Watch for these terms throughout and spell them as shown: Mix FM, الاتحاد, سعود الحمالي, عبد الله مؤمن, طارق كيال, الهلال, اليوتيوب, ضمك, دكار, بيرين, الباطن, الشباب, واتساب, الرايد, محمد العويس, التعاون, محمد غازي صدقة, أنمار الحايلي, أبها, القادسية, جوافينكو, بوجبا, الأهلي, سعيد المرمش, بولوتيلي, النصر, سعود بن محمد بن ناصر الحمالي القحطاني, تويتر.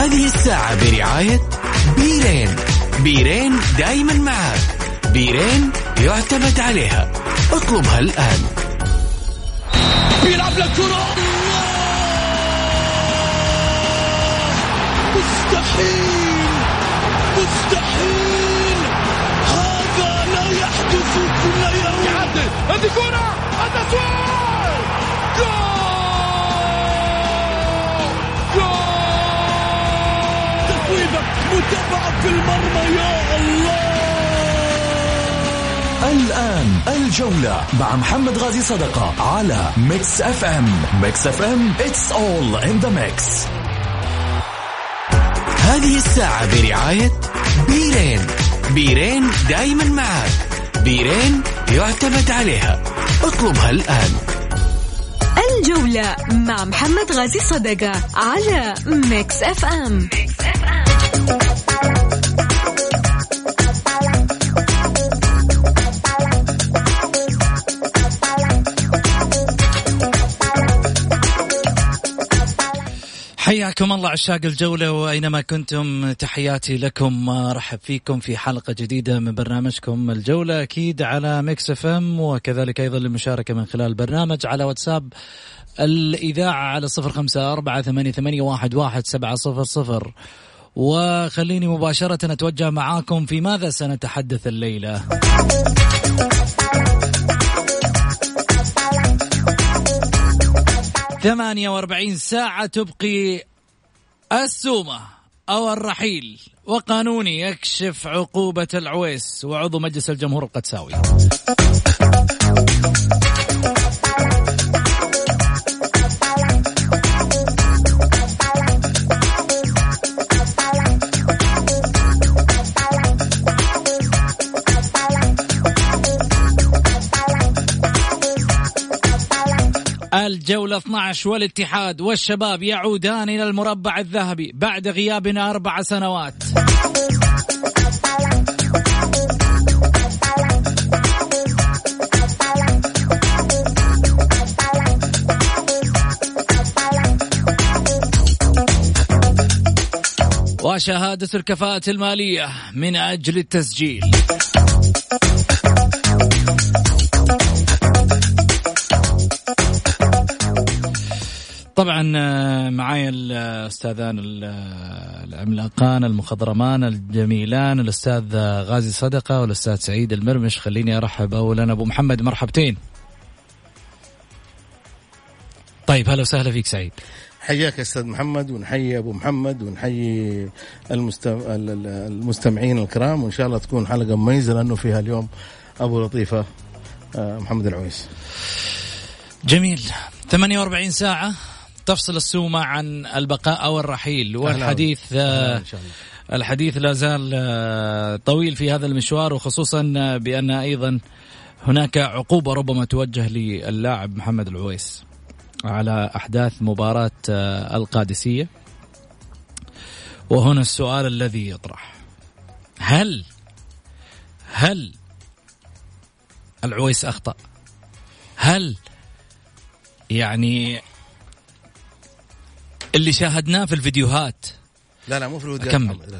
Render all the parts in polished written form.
هذه الساعة برعاية بيرين. بيرين دايما معاك. بيرين يعتمد عليها، اطلبها الآن. بيلعب لك كرة، مستحيل مستحيل، هذا لا يحدث كل يوم. يعدل هذه كرة، التسويق، جول جول، تسويق متابعة في المرمى، يا الله. الآن الجولة مع محمد غازي صدقة على Mix FM. Mix FM It's all in the mix. هذه الساعة برعاية بيرين. بيرين دايما معاك. بيرين يعتمد عليها، اطلبها الآن. الجولة مع محمد غازي صدقة على Mix FM. حياكم الله عشاق الجولة، وأينما كنتم تحياتي لكم. أرحب فيكم في حلقة جديدة من برنامجكم الجولة، أكيد على Mix FM، وكذلك أيضا للمشاركة من خلال برنامج على واتساب الإذاعة على 0548811700. وخليني مباشرة أتوجه معاكم في ماذا سنتحدث الليلة. ثمانية واربعين ساعة تبقي السومة أو الرحيل، وقانوني يكشف عقوبة العويس وعضو مجلس الجمهور القدساوي. الجولة 12 والاتحاد والشباب يعودان إلى المربع الذهبي بعد غياب 4 سنوات. وشهادة الكفاءة المالية من أجل التسجيل. طبعا معايا الأستاذان العملاقان المخضرمان الجميلان، الأستاذ غازي صدقة والأستاذ سعيد المرمش. خليني أرحب أولا أبو محمد، مرحبتين. طيب هلا وسهلا فيك سعيد. حياك أستاذ محمد، ونحيي أبو محمد، ونحيي المستمعين الكرام، وإن شاء الله تكون حلقة مميزة لأنه فيها اليوم أبو لطيفة محمد العويس. جميل. 48 ساعة تفصل السومة عن البقاء أو الرحيل، والحديث الحديث لا زال طويل في هذا المشوار، وخصوصا بأن أيضا هناك عقوبة ربما توجه للاعب محمد العويس على أحداث مباراة القادسية. وهنا السؤال الذي يطرح، هل العويس أخطأ؟ هل يعني اللي شاهدناه في الفيديوهات، لا مو في الفيديوهات،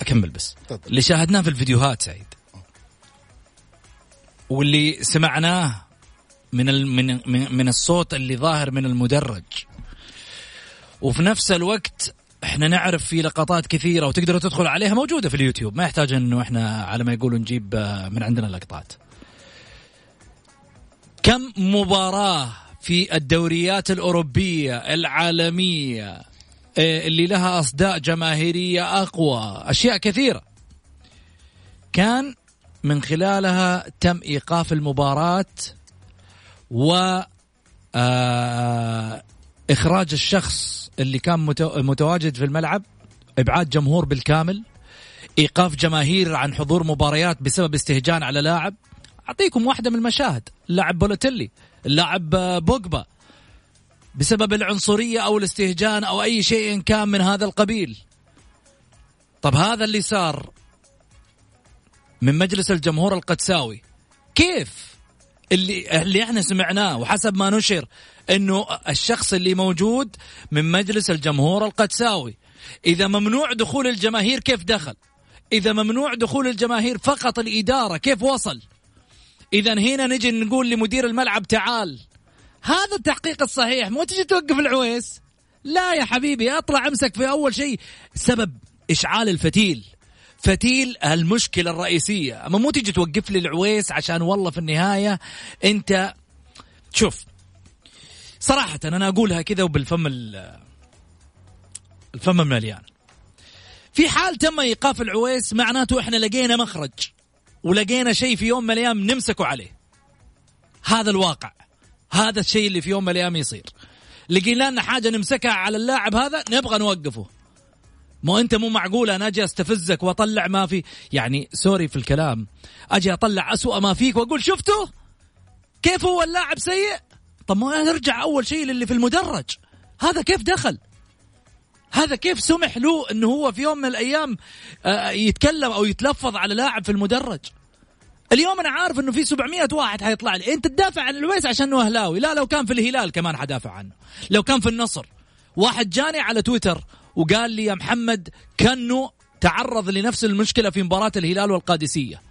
أكمل بس طبعا. اللي شاهدناه في الفيديوهات سعيد، واللي سمعناه من الصوت اللي ظاهر من المدرج، وفي نفس الوقت احنا نعرف في لقطات كثيرة وتقدروا تدخل عليها، موجودة في اليوتيوب، ما يحتاج انه احنا على ما يقولوا نجيب من عندنا لقطات. كم مباراة في الدوريات الأوروبية العالمية اللي لها أصداء جماهيرية أقوى، أشياء كثيرة كان من خلالها تم إيقاف المباراة وإخراج الشخص اللي كان متواجد في الملعب، إبعاد جمهور بالكامل، إيقاف جماهير عن حضور مباريات بسبب استهجان على لاعب. أعطيكم واحدة من المشاهد، اللاعب بولوتيلي، اللاعب بوجبا، بسبب العنصرية أو الاستهجان أو أي شيء كان من هذا القبيل. طب هذا اللي صار من مجلس الجمهور القدساوي، كيف اللي احنا سمعناه وحسب ما نشر أنه الشخص اللي موجود من مجلس الجمهور القدساوي إذا ممنوع دخول الجماهير كيف دخل؟ إذا ممنوع دخول الجماهير فقط الإدارة كيف وصل؟ إذا هنا نجي نقول لمدير الملعب تعال، هذا التحقيق الصحيح، مو تجي توقف العويس. لا يا حبيبي، أطلع أمسك في أول شيء سبب إشعال الفتيل، فتيل المشكلة الرئيسية. أما مو تجي توقف لي العويس عشان والله في النهاية أنت شوف صراحة أنا أقولها كذا وبالفم الفم المليان. في حال تم إيقاف العويس معناته إحنا لقينا مخرج ولقينا شيء في يوم من الأيام نمسكه عليه. هذا الواقع، هذا الشيء اللي في يوم من الأيام يصير. لقينا لنا حاجة نمسكها على اللاعب هذا نبغى نوقفه. ما أنت مو معقول أنا أجي أستفزك وأطلع ما في، يعني سوري في الكلام، أجي أطلع أسوأ ما فيك وأقول شفته كيف هو اللاعب سيء. طب ما نرجع أول شيء للي في المدرج، هذا كيف دخل، هذا كيف سمح له أنه هو في يوم من الأيام يتكلم أو يتلفظ على لاعب في المدرج. اليوم أنا عارف أنه في 700 واحد هيطلع لي، أنت تدافع عن الويس عشان أنه أهلاوي، لا لو كان في الهلال كمان حدافع عنه، لو كان في النصر. واحد جاني على تويتر وقال لي يا محمد كأنه تعرض لنفس المشكلة في مباراة الهلال والقادسية،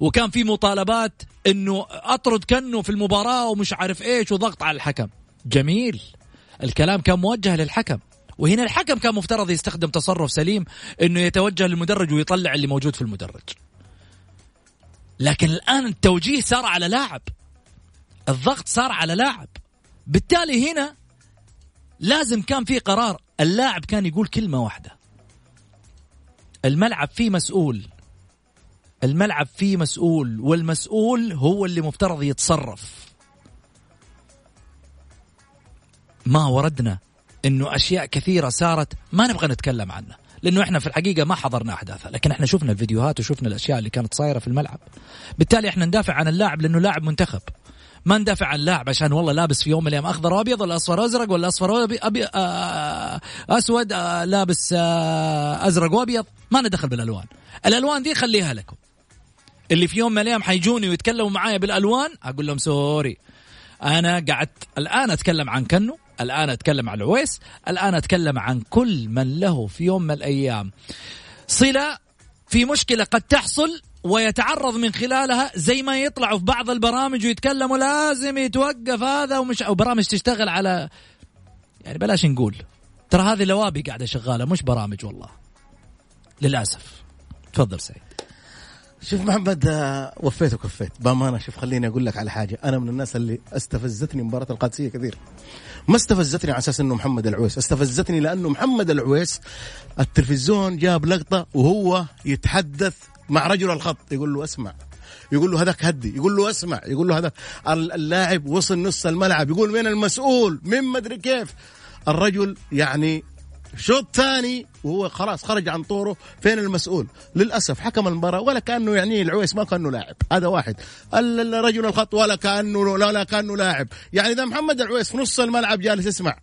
وكان في مطالبات أنه أطرد كأنه في المباراة ومش عارف إيش وضغط على الحكم. جميل، الكلام كان موجه للحكم، وهنا الحكم كان مفترض يستخدم تصرف سليم أنه يتوجه للمدرج ويطلع اللي موجود في المدرج. لكن الآن التوجيه صار على لاعب، الضغط صار على لاعب، بالتالي هنا لازم كان في قرار. اللاعب كان يقول كلمة واحدة، الملعب فيه مسؤول، الملعب فيه مسؤول، والمسؤول هو اللي مفترض يتصرف. ما وردنا انه اشياء كثيرة صارت ما نبغى نتكلم عنها لانه احنا في الحقيقة ما حضرنا احداثها، لكن احنا شفنا الفيديوهات وشفنا الاشياء اللي كانت صايرة في الملعب. بالتالي احنا ندافع عن اللاعب لانه لاعب منتخب، ما ندافع عن اللاعب عشان والله لابس في يوم من الايام اخضر وابيض ولا اصفر ازرق ولا اصفر اسود لابس ازرق وابيض. ما ندخل بالالوان، الالوان دي خليها لكم. اللي في يوم من الايام حيجوني ويتكلموا معايا بالالوان اقول لهم سوري، انا قعدت الان اتكلم عن كنو، الان اتكلم عن العويس، الان اتكلم عن كل من له في يوم من الايام صله في مشكله قد تحصل ويتعرض من خلالها، زي ما يطلعوا في بعض البرامج ويتكلموا لازم يتوقف هذا ومش، أو برامج تشتغل على، يعني بلاش نقول، ترى هذه لوابي قاعدة شغالة مش برامج والله للأسف. تفضل سعيد. شوف محمد، وفيت وكفيت بأمانة. شوف خليني أقول لك على حاجة، أنا من الناس اللي استفزتني مباراة القادسية كثير. ما استفزتني على أساس أنه محمد العويس، استفزتني لأنه محمد العويس التلفزيون جاب لقطة وهو يتحدث مع رجل الخط، يقول له اسمع، يقول له هذاك هدي، يقول له اسمع، يقول له هذا اللاعب وصل نص الملعب، يقول مين المسؤول، مين مدري كيف. الرجل يعني شوط ثاني وهو خلاص خرج عن طوره، فين المسؤول؟ للأسف حكم المباراة ولا كأنه يعني العويس ما كأنه لاعب، هذا واحد. الرجل الخط ولا كأنه لا كأنه لاعب. يعني ده محمد العويس في نص الملعب جالس يسمع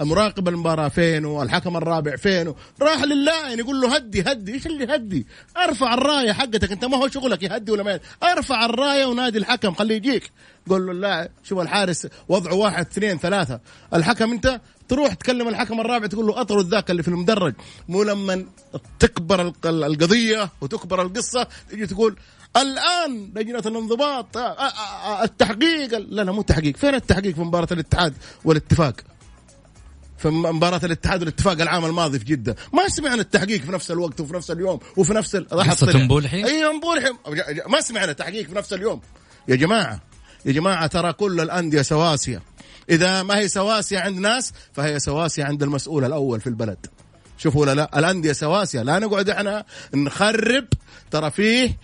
مراقب المباراة فين والحكم الرابع فين، راح للاعب يقول له هدي. ايش اللي هدي؟ ارفع الرايه حقتك انت، ما هو شغلك يهدي ولا ما، ارفع الرايه ونادي الحكم خليه يجيك، قول له اللاعب شوف الحارس وضعه 1 2 3. الحكم انت تروح تكلم الحكم الرابع تقول له اطرد ذاك اللي في المدرج. مو لما تكبر القضيه وتكبر القصه تيجي تقول الآن لجنة الانضباط التحقيق. لا مو تحقيق، فين التحقيق في مباراة الاتحاد والاتفاق؟ في مباراة الاتحاد والاتفاق العام الماضي في جدة ما سمعنا التحقيق في نفس الوقت وفي نفس اليوم وفي نفس قصة مبولحي. أي مبولحي ما سمعنا تحقيق في نفس اليوم. يا جماعة ترى كل الأندية سواسية، إذا ما هي سواسية عند ناس فهي سواسية عند المسؤول الأول في البلد. شوفوا لا الأندية سواسية، لا نقعد احنا نخرب. ترى فيه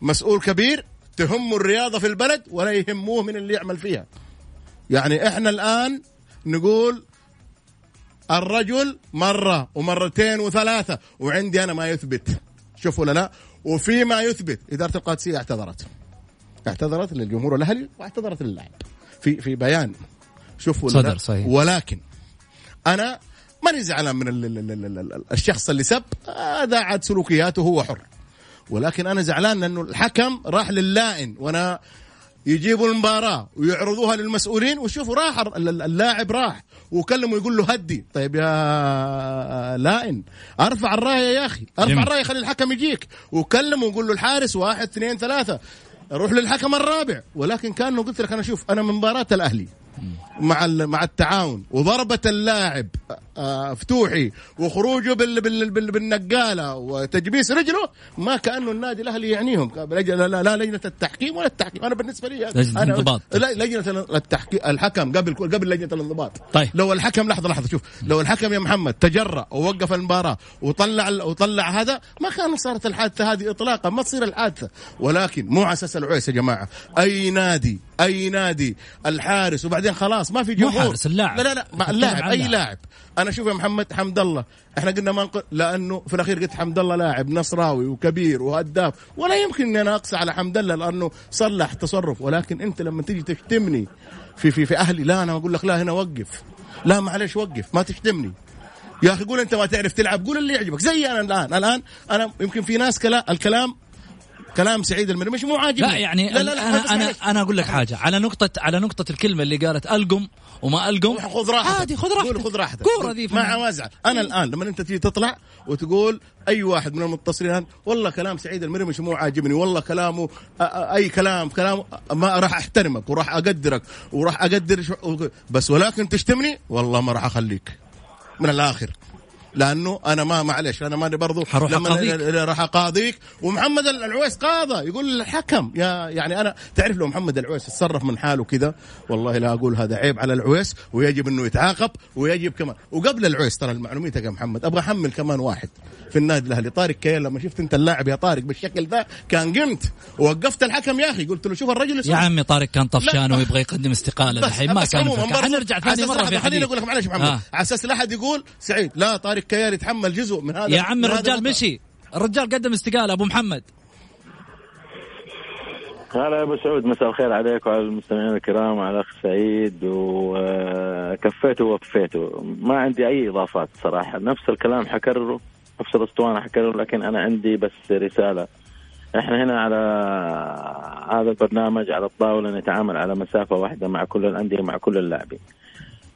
مسؤول كبير تهم الرياضة في البلد ولا يهموه من اللي يعمل فيها. يعني احنا الآن نقول الرجل مرة ومرتين وثلاثة، وعندي أنا ما يثبت. شوفوا لا وفي ما يثبت. إدارة القادسية اعتذرت للجمهور الأهلي واعتذرت للاعب في بيان. شوفوا لا، ولكن أنا ماني زعلان من الشخص اللي سب، هذا عاد سلوكياته هو حر. ولكن أنا زعلان لأنه الحكم راح لللائن، وأنا يجيبوا المباراة ويعرضوها للمسؤولين وشوفوا راح اللاعب راح وكلموا يقول له هدي. طيب يا لائن ارفع الراية يا اخي، ارفع الراية خلي الحكم يجيك، وكلموا وقول له الحارس 1 2 3 روح للحكم الرابع. ولكن كانوا قلت لك انا شوف انا من مباراة الاهلي مع التعاون وضربة اللاعب فتوحي وخروجه بالنقالة وتجبيس رجله ما كأنه النادي الأهلي يعنيهم، لا لجنة التحكيم ولا التحكيم. أنا بالنسبة لي أنا لجنة التحكيم الحكم قبل لجنة الانضباط. طيب لو الحكم لحظة شوف، لو الحكم يا محمد تجرأ ووقف المباراة وطلع هذا ما كان صارت الحادثة هذه إطلاقا، ما تصير الحادثة. ولكن مو عساس العويس يا جماعة، أي نادي الحارس وبعدين خلاص ما في جمهور، لا اللاعب أي لاعب. أنا شوف يا محمد حمد الله إحنا قلنا ما نقول، لأنه في الأخير قلت حمد الله لاعب نصراوي وكبير وهداف ولا يمكن أن أنا أقصى على حمد الله لأنه صلح تصرف. ولكن أنت لما تيجي تشتمني في أهلي، لا أنا أقول لك لا هنا وقف، لا معلش وقف ما تشتمني يا أخي، قول أنت ما تعرف تلعب، قول اللي يعجبك. زي أنا الآن أنا يمكن في ناس كلام سعيد المرمش مو عاجبني، لا يعني أنا أقول لك حاجة على نقطة الكلمة اللي قالت ألقم وما ألقم، خذ راحتك كورة دي مع وازع. أنا الآن لما أنت تيجي تطلع وتقول أي واحد من المتصلين والله كلام سعيد المرمش مو عاجبني، والله كلامه أي كلام ما راح أحترمك وراح أقدرك وراح أقدر بس، ولكن تشتمني والله ما راح أخليك من الآخر، لأنه أنا ما معلش أنا ما برضو راح أقاضيك. ومحمد العويس قاضى يقول الحكم يعني أنا تعرف لو محمد العويس يتصرف من حاله كذا والله لا أقول هذا عيب على العويس ويجب أنه يتعاقب ويجب كمان. وقبل العويس ترى معلوميتك يا محمد أبغى أحمل كمان واحد في النادي الأهلي، طارق كيال. لما شفت أنت اللاعب يا طارق بالشكل ذا كان قمت ووقفت الحكم يا أخي، قلت له شوف الرجل يا عمي طارق كان طفشان ويبغى يقدم استقالة الحين ما كان. حنرجع ثاني مرة في خليني أقول لك معلش محمد على أساس لا أحد يقول سعيد لا طارق كيار يتحمل جزء من هذا. يا عم الرجال مشي، الرجال قدم استقالة. أبو محمد هلا يا أبو سعود، مساء الخير عليك وعلى المستمعين الكرام وعلى أخ سعيد، وكفيته ووفيته ما عندي أي إضافات صراحة. نفس الكلام حكرره، نفس الأسطوانة حكرره، لكن أنا عندي بس رسالة. إحنا هنا على هذا البرنامج على الطاولة نتعامل على مسافة واحدة مع كل الأندية مع كل اللاعبين.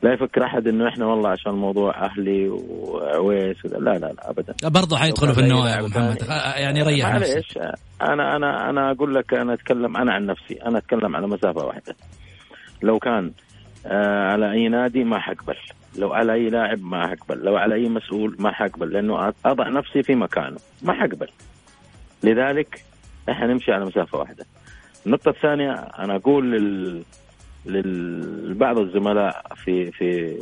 لا يفكر أحد إنه إحنا والله عشان موضوع أهلي وعويس لا أبدا، برضو حيدخلوا في النوايا محمد يعني ريح نفسك. أنا أقول لك أنا أتكلم عن نفسي، أنا أتكلم على مسافة واحدة. لو كان على أي نادي ما حقبل، لو على أي لاعب ما حقبل، لو على أي مسؤول ما حقبل، لأنه أضع نفسي في مكانه ما حقبل. لذلك إحنا نمشي على مسافة واحدة. النقطة الثانية أنا أقول لبعض الزملاء في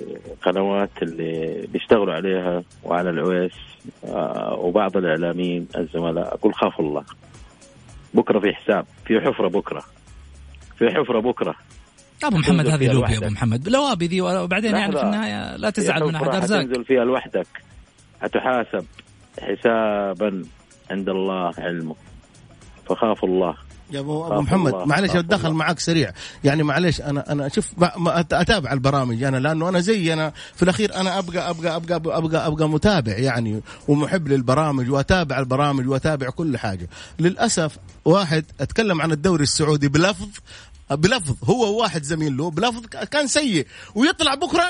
قنوات اللي بيشتغلوا عليها وعلى العويس وبعض الإعلاميين الزملاء، أقول خافوا الله، بكرة في حساب، في حفرة بكرة. أبو محمد هذه لوبي، أبو محمد لوابي ذي، وبعدين يعني في النهاية لا تزعل من أحد، أرزاق هتنزل فيها لوحدك، هتحاسب حسابا عند الله علمه، فخافوا الله. يا أبو محمد معلش أتدخل معك سريع، يعني معلش أنا أشوف أتابع البرامج أنا، لأنه أنا زي أنا في الأخير أنا أبقى متابع يعني ومحب للبرامج وأتابع كل حاجة. للأسف واحد أتكلم عن الدوري السعودي بلفظ هو واحد زميل له بلفظ كان سيء، ويطلع بكرة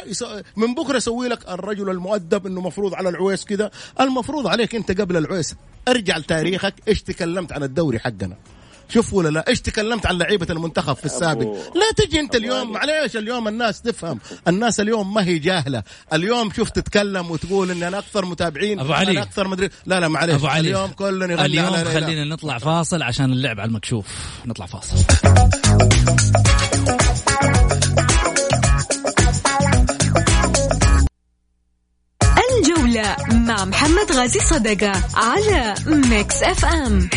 من بكرة يسوي لك الرجل المؤدب إنه مفروض على العويس كده. المفروض عليك أنت قبل العويس أرجع لتاريخك إيش تكلمت عن الدوري حقنا، شوف ولا لا، إيش تكلمت عن لعيبة المنتخب في السابق. لا تجي أنت اليوم معليش، اليوم الناس تفهم، الناس اليوم ما هي جاهلة، اليوم شوف تتكلم وتقول إن أنا أكثر متابعين أنا أكثر مدري، لا معليش اليوم كلنا يغني. اليوم خلينا نطلع فاصل عشان اللعب على المكشوف، نطلع فاصل. الجولة مع محمد غازي صدقة على ميكس اف ام.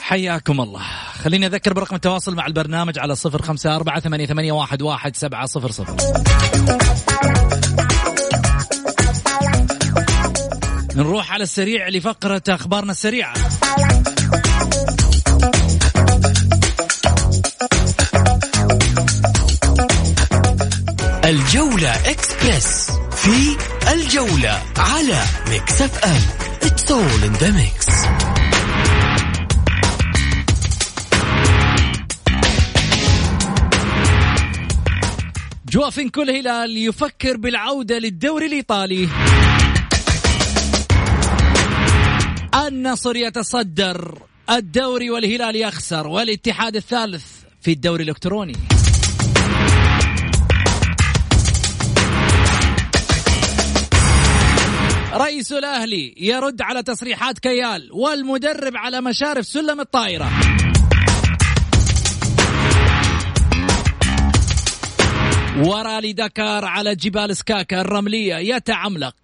حياكم الله، خليني أذكر برقم التواصل مع البرنامج على 0548811700. نروح على السريع لفقرة أخبارنا السريعة. الجولة إكسبرس في الجولة على ميكس اف ام. It's all in the mix. جوافينكو الهلال يفكر بالعودة للدوري الإيطالي. النصر يتصدر الدوري والهلال يخسر، والاتحاد الثالث في الدوري الإلكتروني. رئيس الأهلي يرد على تصريحات كيال، والمدرب على مشارف سلم الطائرة. ورالي دكار على جبال سكاكا الرملية يتعملق.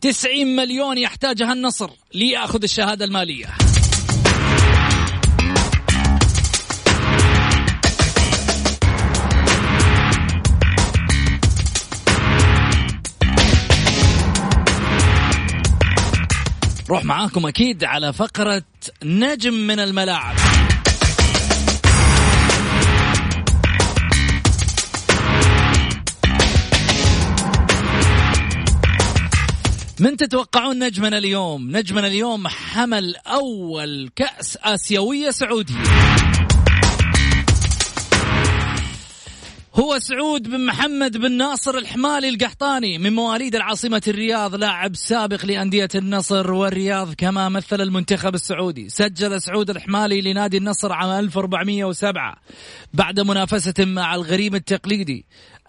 $90 مليون يحتاجها النصر ليأخذ الشهادة المالية. روح معاكم أكيد على فقرة نجم من الملاعب. من تتوقعون نجمنا اليوم؟ نجمنا اليوم حمل أول كأس آسيوية سعودية، هو سعود بن محمد بن ناصر الحمالي القحطاني من مواليد العاصمة الرياض، لاعب سابق لأندية النصر والرياض كما مثل المنتخب السعودي. سجل سعود الحمالي لنادي النصر عام 1407 بعد منافسة مع الغريم التقليدي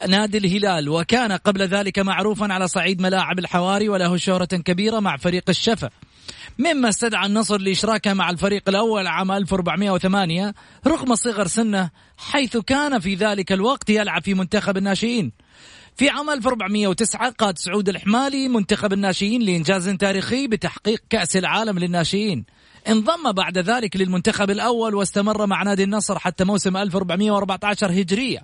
نادي الهلال، وكان قبل ذلك معروفا على صعيد ملاعب الحواري، وله شهرة كبيرة مع فريق الشفا، مما استدعى النصر لإشراكه مع الفريق الأول عام 1408 رغم صغر سنه، حيث كان في ذلك الوقت يلعب في منتخب الناشئين. في عام 1409 قاد سعود الحمالي منتخب الناشئين لإنجاز تاريخي بتحقيق كأس العالم للناشئين. انضم بعد ذلك للمنتخب الأول واستمر مع نادي النصر حتى موسم 1414 هجرية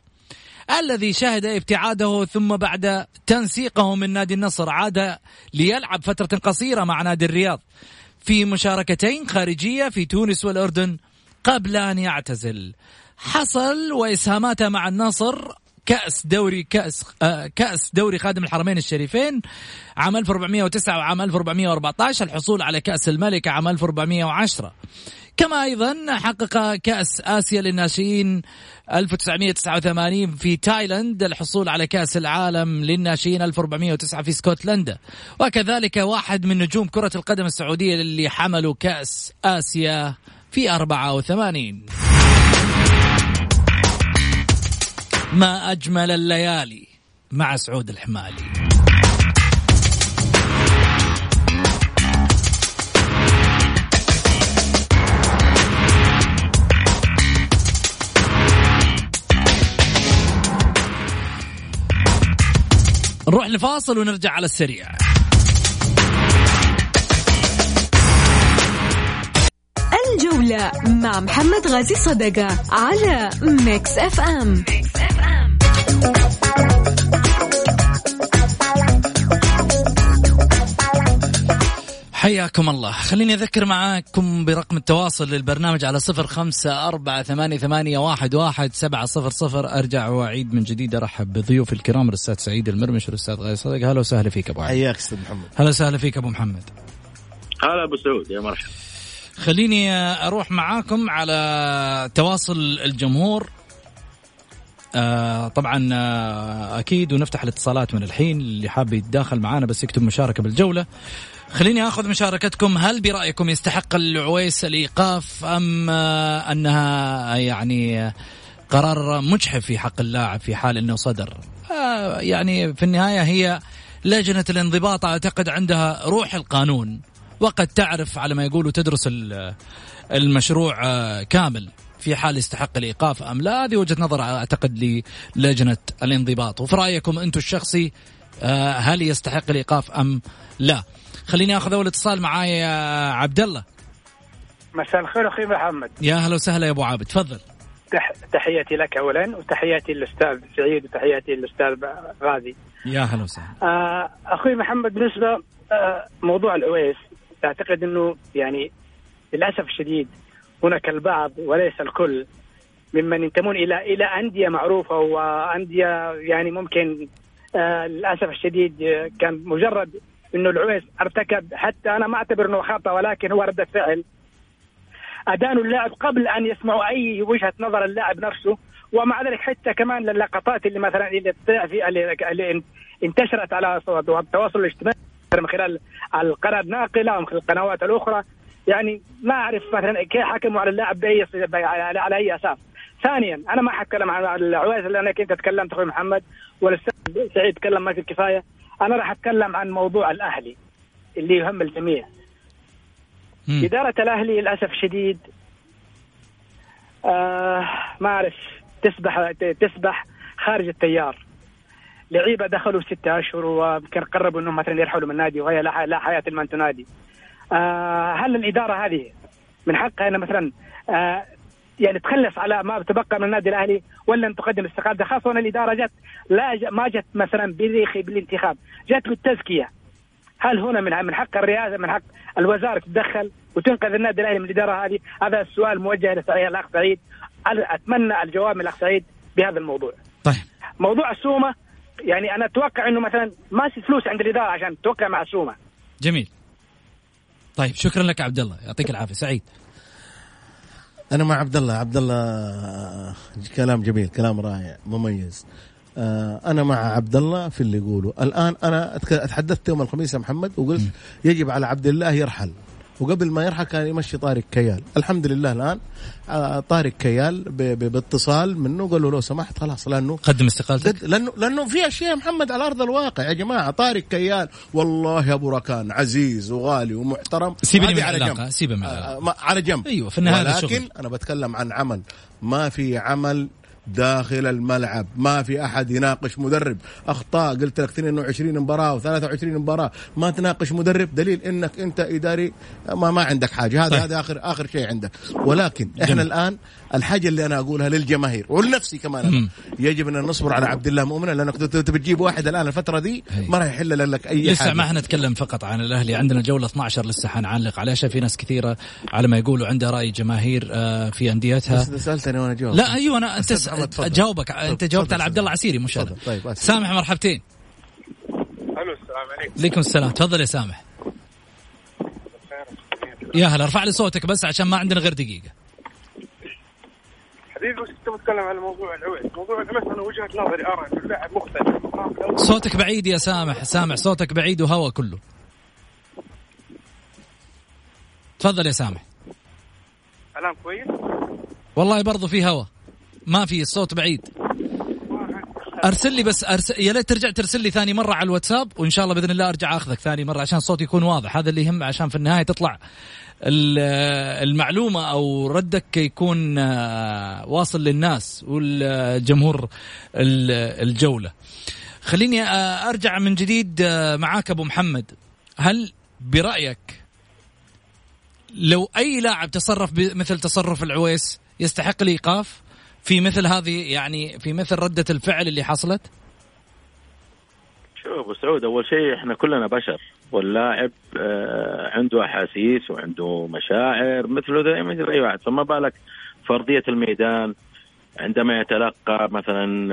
الذي شهد ابتعاده، ثم بعد تنسيقه من نادي النصر عاد ليلعب فترة قصيرة مع نادي الرياض في مشاركتين خارجية في تونس والأردن قبل أن يعتزل. حصل وإسهاماته مع النصر كأس دوري خادم الحرمين الشريفين عام 1409 وعام 1414، الحصول على كأس الملك عام 1410، كما أيضا حقق كأس آسيا للناشئين 1989 في تايلاند، الحصول على كأس العالم للناشئين 1409 في اسكتلندا، وكذلك واحد من نجوم كرة القدم السعودية اللي حملوا كأس آسيا في 84. ما أجمل الليالي مع سعود الحمالي. نروح لفاصل ونرجع على السريع. الجولة مع محمد غازي صدقة على ميكس اف ام. حياكم الله. خليني أذكر معاكم برقم التواصل للبرنامج على 0548811700. أرجع وأعيد من جديد، أرحب بضيوف الكرام الأستاذ سعيد المرمش والأستاذ غازي صدقة. هلا وسهلا فيك أبو عبد. حياك أستاذ محمد. هلا وسهلا فيك أبو محمد. هلا أبو سعود، يا مرحبا. خليني أروح معاكم على تواصل الجمهور طبعا أكيد، ونفتح الاتصالات من الحين. اللي حاب يتداخل معانا بس يكتب مشاركة بالجولة. خليني أخذ مشاركتكم. هل برأيكم يستحق العويس الإيقاف أم أنها يعني قرار مجحف في حق اللاعب في حال أنه صدر؟ يعني في النهاية هي لجنة الانضباط أعتقد عندها روح القانون، وقد تعرف على ما يقولوا تدرس المشروع كامل، في حال يستحق الإيقاف أم لا. هذه وجهة نظر أعتقد للجنة الانضباط. وفي رأيكم أنتم الشخصي هل يستحق الإيقاف أم لا؟ خليني أخذ أول اتصال معايا يا عبد الله. مساء الخير أخي محمد. يا هلا وسهلا يا أبو عابد، تفضل. تحياتي لك أولا وتحياتي للأستاذ سعيد وتحياتي للأستاذ غازي. يا هلا وسهلا. أخوي محمد، بالنسبة موضوع العويس أعتقد أنه يعني للأسف الشديد هناك البعض وليس الكل ممن ينتمون إلى أندية معروفة وأندية يعني ممكن للأسف الشديد كان مجرد أنه العويس ارتكب، حتى أنا ما أعتبر أنه خطأ ولكن هو رد فعل، أدانوا اللاعب قبل أن يسمعوا أي وجهة نظر اللاعب نفسه. ومع ذلك حتى كمان اللقطات اللي مثلا اللي انتشرت على التواصل الاجتماعي من خلال القناة الناقلة أو القنوات الأخرى، يعني ما أعرف مثلا كيف حكموا على اللاعب على أي أساس. ثانيا أنا ما حتكلم عن العويس اللي أنا كنت أتكلمت أخوي محمد والأستاذ سعيد تكلم ما في الكفاية. أنا راح أتكلم عن موضوع الأهلي اللي يهم الجميع. إدارة الأهلي للأسف شديد ما أعرف تسبح خارج التيار. لعيبة دخلوا 6 أشهر وكان قربوا أنهم مثلا يرحلوا من النادي وهي لا حياة لمن تنادي. هل الإدارة هذه من حقها أن مثلا يعني تخلص على ما تبقى من النادي الأهلي ولا أن تقدم استقالة؟ خاصة أن الإدارة جت ما جت مثلا بالانتخاب، جت بالتزكية. هل هنا من حق الرئاسة من حق الوزارة تتدخل وتنقذ النادي الأهلي من الإدارة هذه؟ هذا السؤال موجه للأخ سعيد، أتمنى الجواب من الأخ سعيد بهذا الموضوع. طيب موضوع السومة، يعني أنا أتوقع أنه مثلا ما في فلوس عند الإدارة عشان توقع مع السومة. جميل، طيب شكرا لك عبد الله، يعطيك العافية. سعيد أنا مع عبد الله كلام جميل، كلام رائع مميز. أنا مع عبد الله في اللي يقوله الآن. أنا أتحدثت يوم الخميس يا محمد وقلت يجب على عبد الله يرحل، وقبل ما يرحل كان يمشي طارق كيال. الحمد لله الآن طارق كيال باتصال منه قال له لو سمحت خلاص، لأنه قدم استقالتك، لأنه في أشياء محمد على أرض الواقع يا جماعة. طارق كيال والله يا أبو ركان عزيز وغالي ومحترم، سيبني على جنب، على جنب. أيوة في النهاية، لكن أنا بتكلم عن عمل، ما في عمل داخل الملعب، ما في أحد يناقش مدرب. أخطاء قلت لك 22 مباراة و 23 مباراة ما تناقش مدرب، دليل إنك أنت إداري ما عندك حاجة. هذا هذا آخر شيء عندك. ولكن إحنا الآن الحاجة اللي أنا أقولها للجماهير ولنفسي كمان، يجب أن نصبر على عبد الله مؤمن، لأنك تجيب واحد الآن الفترة دي ما راح يحل لك أي حاجة. لسه ما إحنا نتكلم فقط عن الأهلي، عندنا جولة 12 لسه حنعلق عليها. في ناس كثيرة على ما يقولوا عندها رأي جماهير في أنديتها. سألتني وأنا جاوب. لا أيوة أنا أجاوبك. أنت جاوبت على عبد الله عسيري مش أنا. طيب سامح مرحبتين. ألو السلام عليكم. ليكم السلام، تفضل يا سامح. يا هلا، ارفع لي صوتك بس عشان ما عندنا غير دقيقة. حبيبي بس أنت متكلم على موضوع العويس. موضوع العويس أنا وجهة نظري أرى أنه لاعب مختلف. صوتك بعيد يا سامح، صوتك بعيد وهوا كله. تفضل يا سامح. كلام كويس. والله برضو في هوا. ما في الصوت بعيد. أرسل لي بس يا ليت ترجع ترسل لي ثاني مرة على الواتساب، وإن شاء الله بإذن الله أرجع أخذك ثاني مرة عشان الصوت يكون واضح. هذا اللي يهم، عشان في النهاية تطلع المعلومة أو ردك يكون واصل للناس والجمهور الجولة. خليني أرجع من جديد معاك أبو محمد. هل برأيك لو أي لاعب تصرف مثل تصرف العويس يستحق الإيقاف في مثل هذه، يعني في مثل ردة الفعل اللي حصلت؟ شوف أبو سعود، أول شيء إحنا كلنا بشر، واللاعب عنده أحاسيس وعنده مشاعر مثله دائما مثل أي واحد، فما بالك فرضية الميدان عندما يتلقى مثلا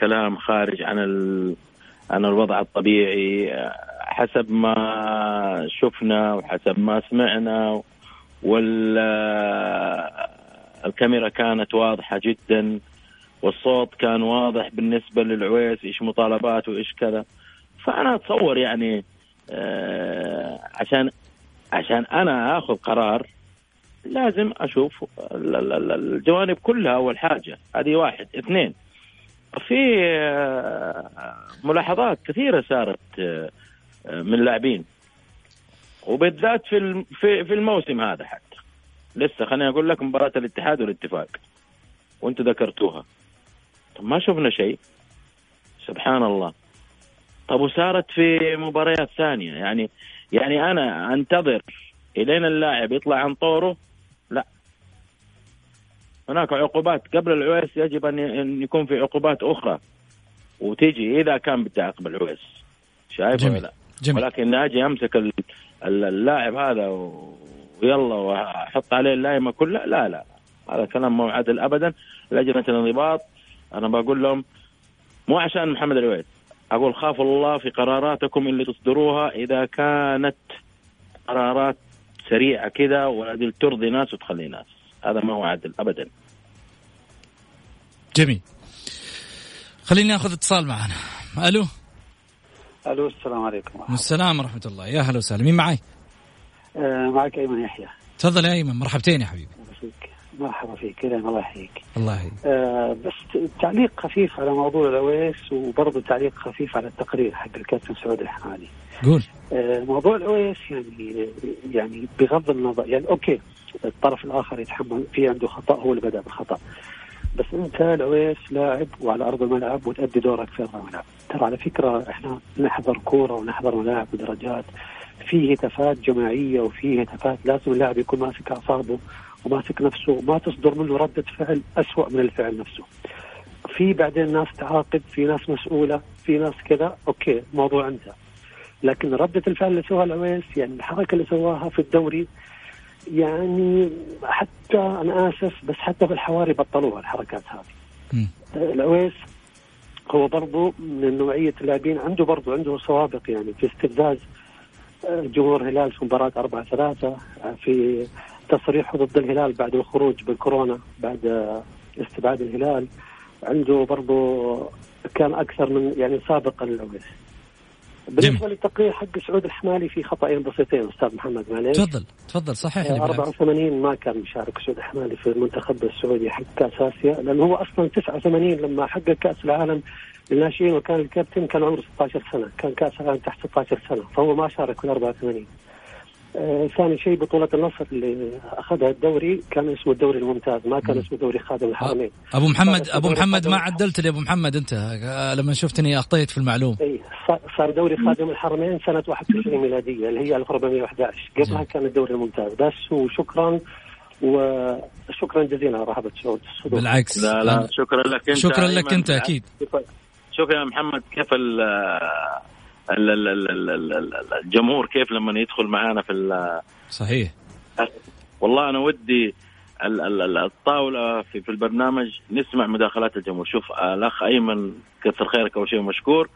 كلام خارج عن الوضع الطبيعي. حسب ما شفنا وحسب ما سمعنا الكاميرا كانت واضحة جدا والصوت كان واضح بالنسبة للعويس إيش مطالباته وإيش كذا. فأنا أتصور يعني عشان أنا أخذ قرار لازم أشوف الجوانب كلها. أول حاجة هذه، واحد. اثنين، في ملاحظات كثيرة صارت من لاعبين وبالذات في الموسم هذا، حتى لسه خليني أقول لك مباراة الاتحاد والاتفاق وانتوا ذكرتوها. طب ما شفنا شيء سبحان الله. طب وصارت في مباريات ثانية يعني أنا أنتظر إلين اللاعب يطلع عن طوره؟ لا، هناك عقوبات قبل العويس، يجب أن يكون في عقوبات أخرى وتيجي إذا كان بتعاقب العويس، شايف ولا؟ ولكن أجي أمسك اللاعب هذا ويلا وأحط عليه اللائمة كلها، لا لا، هذا كلام مو عادل أبدا. لجنة الانضباط أنا بقول لهم مو عشان محمد العويس، أقول خافوا الله في قراراتكم اللي تصدروها إذا كانت قرارات سريعة كده وأدل ترضي ناس وتخلي ناس، هذا ما هو عادل أبدا. جميل، خليني أخذ اتصال معنا. ألو. ألو، السلام عليكم. السلام ورحمة الله، يا أهلا وسهلا. مين معي؟ معك أيمن يحيى. تفضل يا أيمن، مرحبتين يا حبيبي. مرحبا فيك كده، الله يحييك. الله يحييك. بس تعليق خفيف على موضوع العويس، وبرضه تعليق خفيف على التقرير حق الكابتن سعود الحمالي. قول. موضوع العويس يعني بغض النظر، يعني أوكي الطرف الآخر يتحمل في عنده خطأ، هو اللي بدأ بالخطأ، بس أنت العويس لاعب وعلى أرض الملعب وتأدي دورك في أرض الملعب. ترى على فكرة إحنا نحضر كورة ونحضر ملاعب ودرجات فيه هتافات جماعية وفيه هتافات، لازم اللاعب يكون ماسك أعصابه وماسك نفسه، ما تصدر منه ردة فعل أسوأ من الفعل نفسه. في بعدين ناس تعاقب، في ناس مسؤولة، في ناس كذا، أوكي موضوع أنت، لكن ردة الفعل اللي سواها العويس، يعني الحركة اللي سواها في الدوري، يعني حتى أنا آسف بس حتى في الحواري بطلوها الحركات هذه. العويس هو برضو من نوعية اللاعبين، عنده سوابق يعني في استفزاز جمهور الهلال في مباراة 4-3، في تصريحه ضد الهلال بعد الخروج بالكورونا بعد استبعاد الهلال، عنده برضو كان أكثر من يعني سابق للعويس. بالنسبة للتقرير حق سعود الحمالي في خطأين بسيطين أستاذ محمد، معليش. تفضل صحيح. 84 ما كان مشارك سعود الحمالي في المنتخب السعودي حق كأس آسيا، لأنه هو أصلا 89 لما حقق كأس العالم للناشئين وكان الكابتن كان عمره 16 سنة، كان كأس العالم تحت 16 سنة، فهو ما شارك من 84. ثاني شيء بطولة النصر اللي أخذها الدوري كان اسمه الدوري الممتاز، ما كان اسمه دوري خادم الحرمين. أبو محمد ما عدلت لي أبو محمد أنت لما شفتني أخطيت في المعلومة. إيه، صار دوري خادم الحرمين سنة 21 ميلادية اللي هي 1411، قبلها كان الدوري الممتاز بس. وشكرا جزيلا رحبة سعود. بالعكس، لا شكرا لك أنت، شكرا لك أنت أكيد. شوف يا محمد كيف الجمهور كيف لما يدخل معانا في صحيح. والله أنا ودي الطاولة في البرنامج نسمع مداخلات الجمهور. شوف الأخ أيمن كثر خيرك أول شيء مشكور،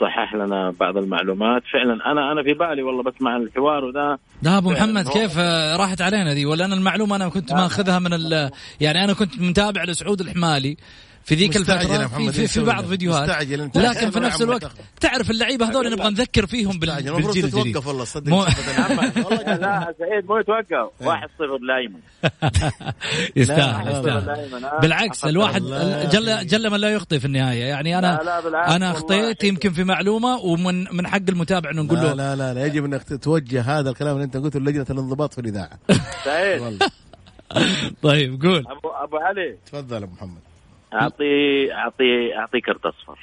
صحح لنا بعض المعلومات. فعلا أنا في بالي والله بسمع الحوار وده. ده أبو محمد كيف راحت علينا دي، ولا أنا المعلومة أنا كنت ما أخذها من يعني أنا كنت متابع لسعود الحمالي في ذيك الفترة في بعض فيديوهات، لكن في نفس الوقت تعرف اللعيبة هذول نبغى نذكر فيهم بالجيل الجديد. والله صدق لا سعيد مو يتوقف، 1-0 لايمن يستاهل. بالعكس الواحد جل من لا يخطئ في النهاية، يعني أنا أخطيت يمكن في معلومة، ومن حق المتابع إنه نقول له لا يجب أنك توجه هذا الكلام اللي أنت قلته لجنة الانضباط في الإذاعة. سعيد طيب قول. أبو علي تفضل. أبو محمد أعطي كرت أصفر.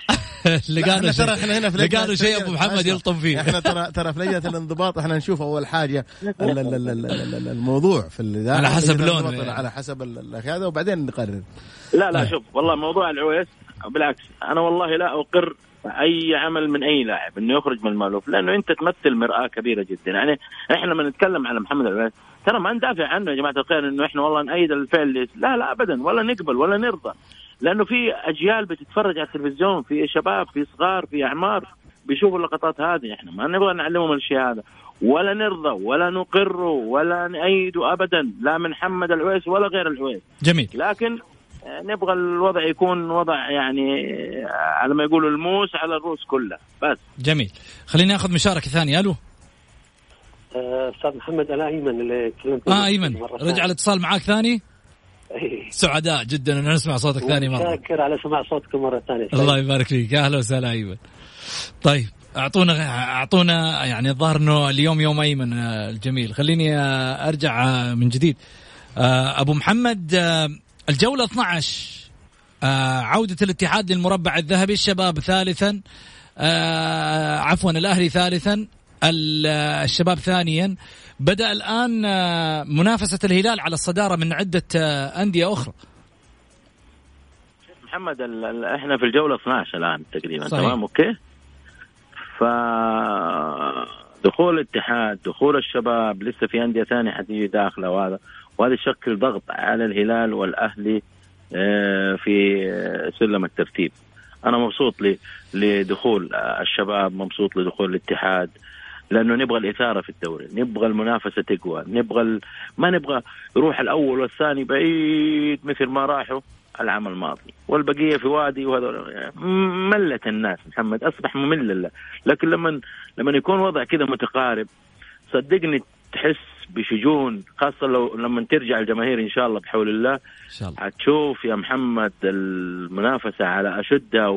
لقالوا شيء أبو محمد يلطم فيه. إحنا ترى في لجنة الانضباط إحنا نشوف أول حاجة الموضوع في الإذاعة على حسب لون، على حسب هذا، وبعدين نقرر. لا شوف والله موضوع العويس بالعكس، أنا والله لا أقر أي عمل من أي لاعب إنه يخرج من المألوف، لأنه أنت تمثل مرآة كبيرة جدا. يعني إحنا ما نتكلم على محمد العويس ترى ما ندافع عنه يا جماعة الخير إنه إحنا والله نأيد الفعل، لا أبدا، ولا نقبل ولا نرضى، لأنه في أجيال بتتفرج على التلفزيون، في شباب، في صغار، في أعمار بيشوفوا اللقطات هذه. إحنا ما نبغى نعلمهم الشيء هذا، ولا نرضى ولا نقر ولا نأيد أبدا، لا من محمد العويس ولا غير العويس. جميل. لكن نبغى الوضع يكون وضع يعني على ما يقولوا الموس على الرؤوس كلها بس. جميل، خليني أخذ مشاركة ثانية. ألو. أستاذ محمد، أنا أيمن اللي تكلمت. أيمن رجع الاتصال معاك ثاني. سعداء جدا أن نسمع صوتك ثاني مرة، شاكر على سماع صوتكم مرة ثانية. الله يبارك فيك، أهلا وسهلا أيمن. طيب اعطونا يعني الظاهر انه اليوم يوم ايمن الجميل. خليني ارجع من جديد. ابو محمد الجوله 12 عوده الاتحاد للمربع الذهبي، الشباب ثالثا، عفوا الاهلي ثالثا، الشباب ثانيا. بدأ الآن منافسة الهلال على الصدارة من عدة أندية أخرى. محمد احنا في الجولة 12 الآن تقريبا، تمام اوكي. فدخول الاتحاد دخول الشباب لسه في أندية ثانية حتيجي داخله، وهذا يشكل ضغط على الهلال والأهلي في سلم الترتيب. أنا مبسوط لدخول الشباب، مبسوط لدخول الاتحاد، لأنه نبغى الإثارة في الدوري، نبغى المنافسة تقوى، نبغى ما نبغى يروح الأول والثاني بعيد مثل ما راحوا العام الماضي والبقية في وادي. وهذا ملت الناس محمد، أصبح ممل. لكن لما يكون وضع كذا متقارب صدقني تحس بشجون، خاصة لو لما ترجع الجماهير إن شاء الله بحول الله هتشوف يا محمد المنافسة على أشدها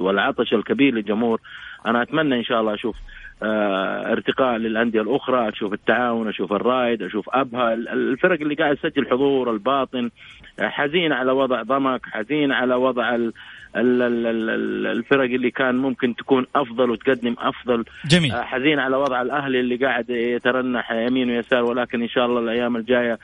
والعطش الكبير للجمهور. أنا أتمنى إن شاء الله أشوف ارتقاء للأندية الأخرى، أشوف التعاون، أشوف الرايد، أشوف أبها، الفرق اللي قاعد تسجل حضور. الباطن حزين على وضع ضمك، حزين على وضع الفرق اللي كان ممكن تكون أفضل وتقدم أفضل. جميل. حزين على وضع الأهلي اللي قاعد يترنح يمين ويسار، ولكن إن شاء الله الأيام الجاية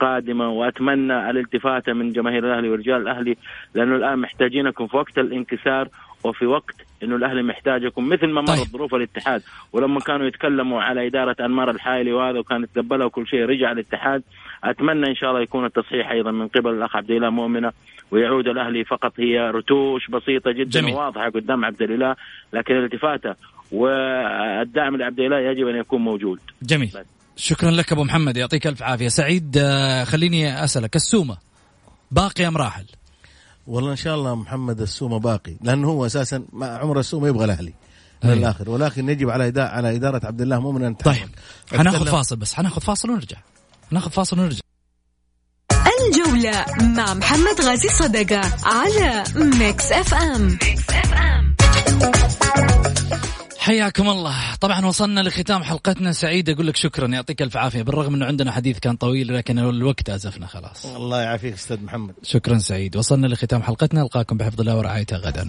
قادمة، وأتمنى الالتفاتة من جماهير الأهلي ورجال الأهلي، لأنه الآن محتاجينكم في وقت الانكسار وفي وقت إنه الأهلي محتاجكم، مثل ما مرت ظروف الاتحاد. ولما كانوا يتكلموا على إدارة أنمار الحايلي وهذا وكان يتقبلها وكل شيء، رجع الاتحاد. أتمنى إن شاء الله يكون التصحيح أيضا من قبل الأخ عبد الله مؤمن، ويعود الأهلي. فقط هي رتوش بسيطة جدا. جميل. واضحة قدام عبد الله، لكن الالتفاتة والدعم لعبد الله يجب أن يكون موجود. جميل بس. شكرا لك أبو محمد، يعطيك ألف عافية. سعيد خليني أسألك، السومة باقي أم راحل؟ والله إن شاء الله محمد السومة باقي، لأنه هو أساسا عمر السومة يبغى الأهلي من الآخر، ولكن يجب على إدارة عبد الله مؤمن أن تتحمل. طيب هناخذ فاصل، بس هناخذ فاصل ونرجع، هناخذ فاصل ونرجع. الجولة مع محمد غازي صدقة على ميكس اف ام. حياكم الله. طبعا وصلنا لختام حلقتنا. سعيد أقول لك شكرا، يعطيك الف عافية، بالرغم أنه عندنا حديث كان طويل لكن الوقت أزفنا خلاص. الله يعافيك أستاذ محمد. شكرا سعيد. وصلنا لختام حلقتنا، ألقاكم بحفظ الله ورعايته غدا.